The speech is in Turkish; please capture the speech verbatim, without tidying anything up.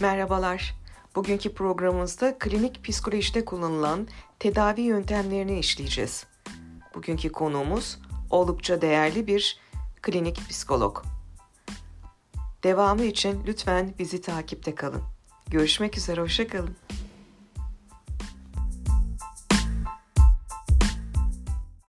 Merhabalar, bugünkü programımızda klinik psikolojide kullanılan tedavi yöntemlerini işleyeceğiz. Bugünkü konuğumuz oldukça değerli bir klinik psikolog. Devamı için lütfen bizi takipte kalın. Görüşmek üzere, hoşça kalın.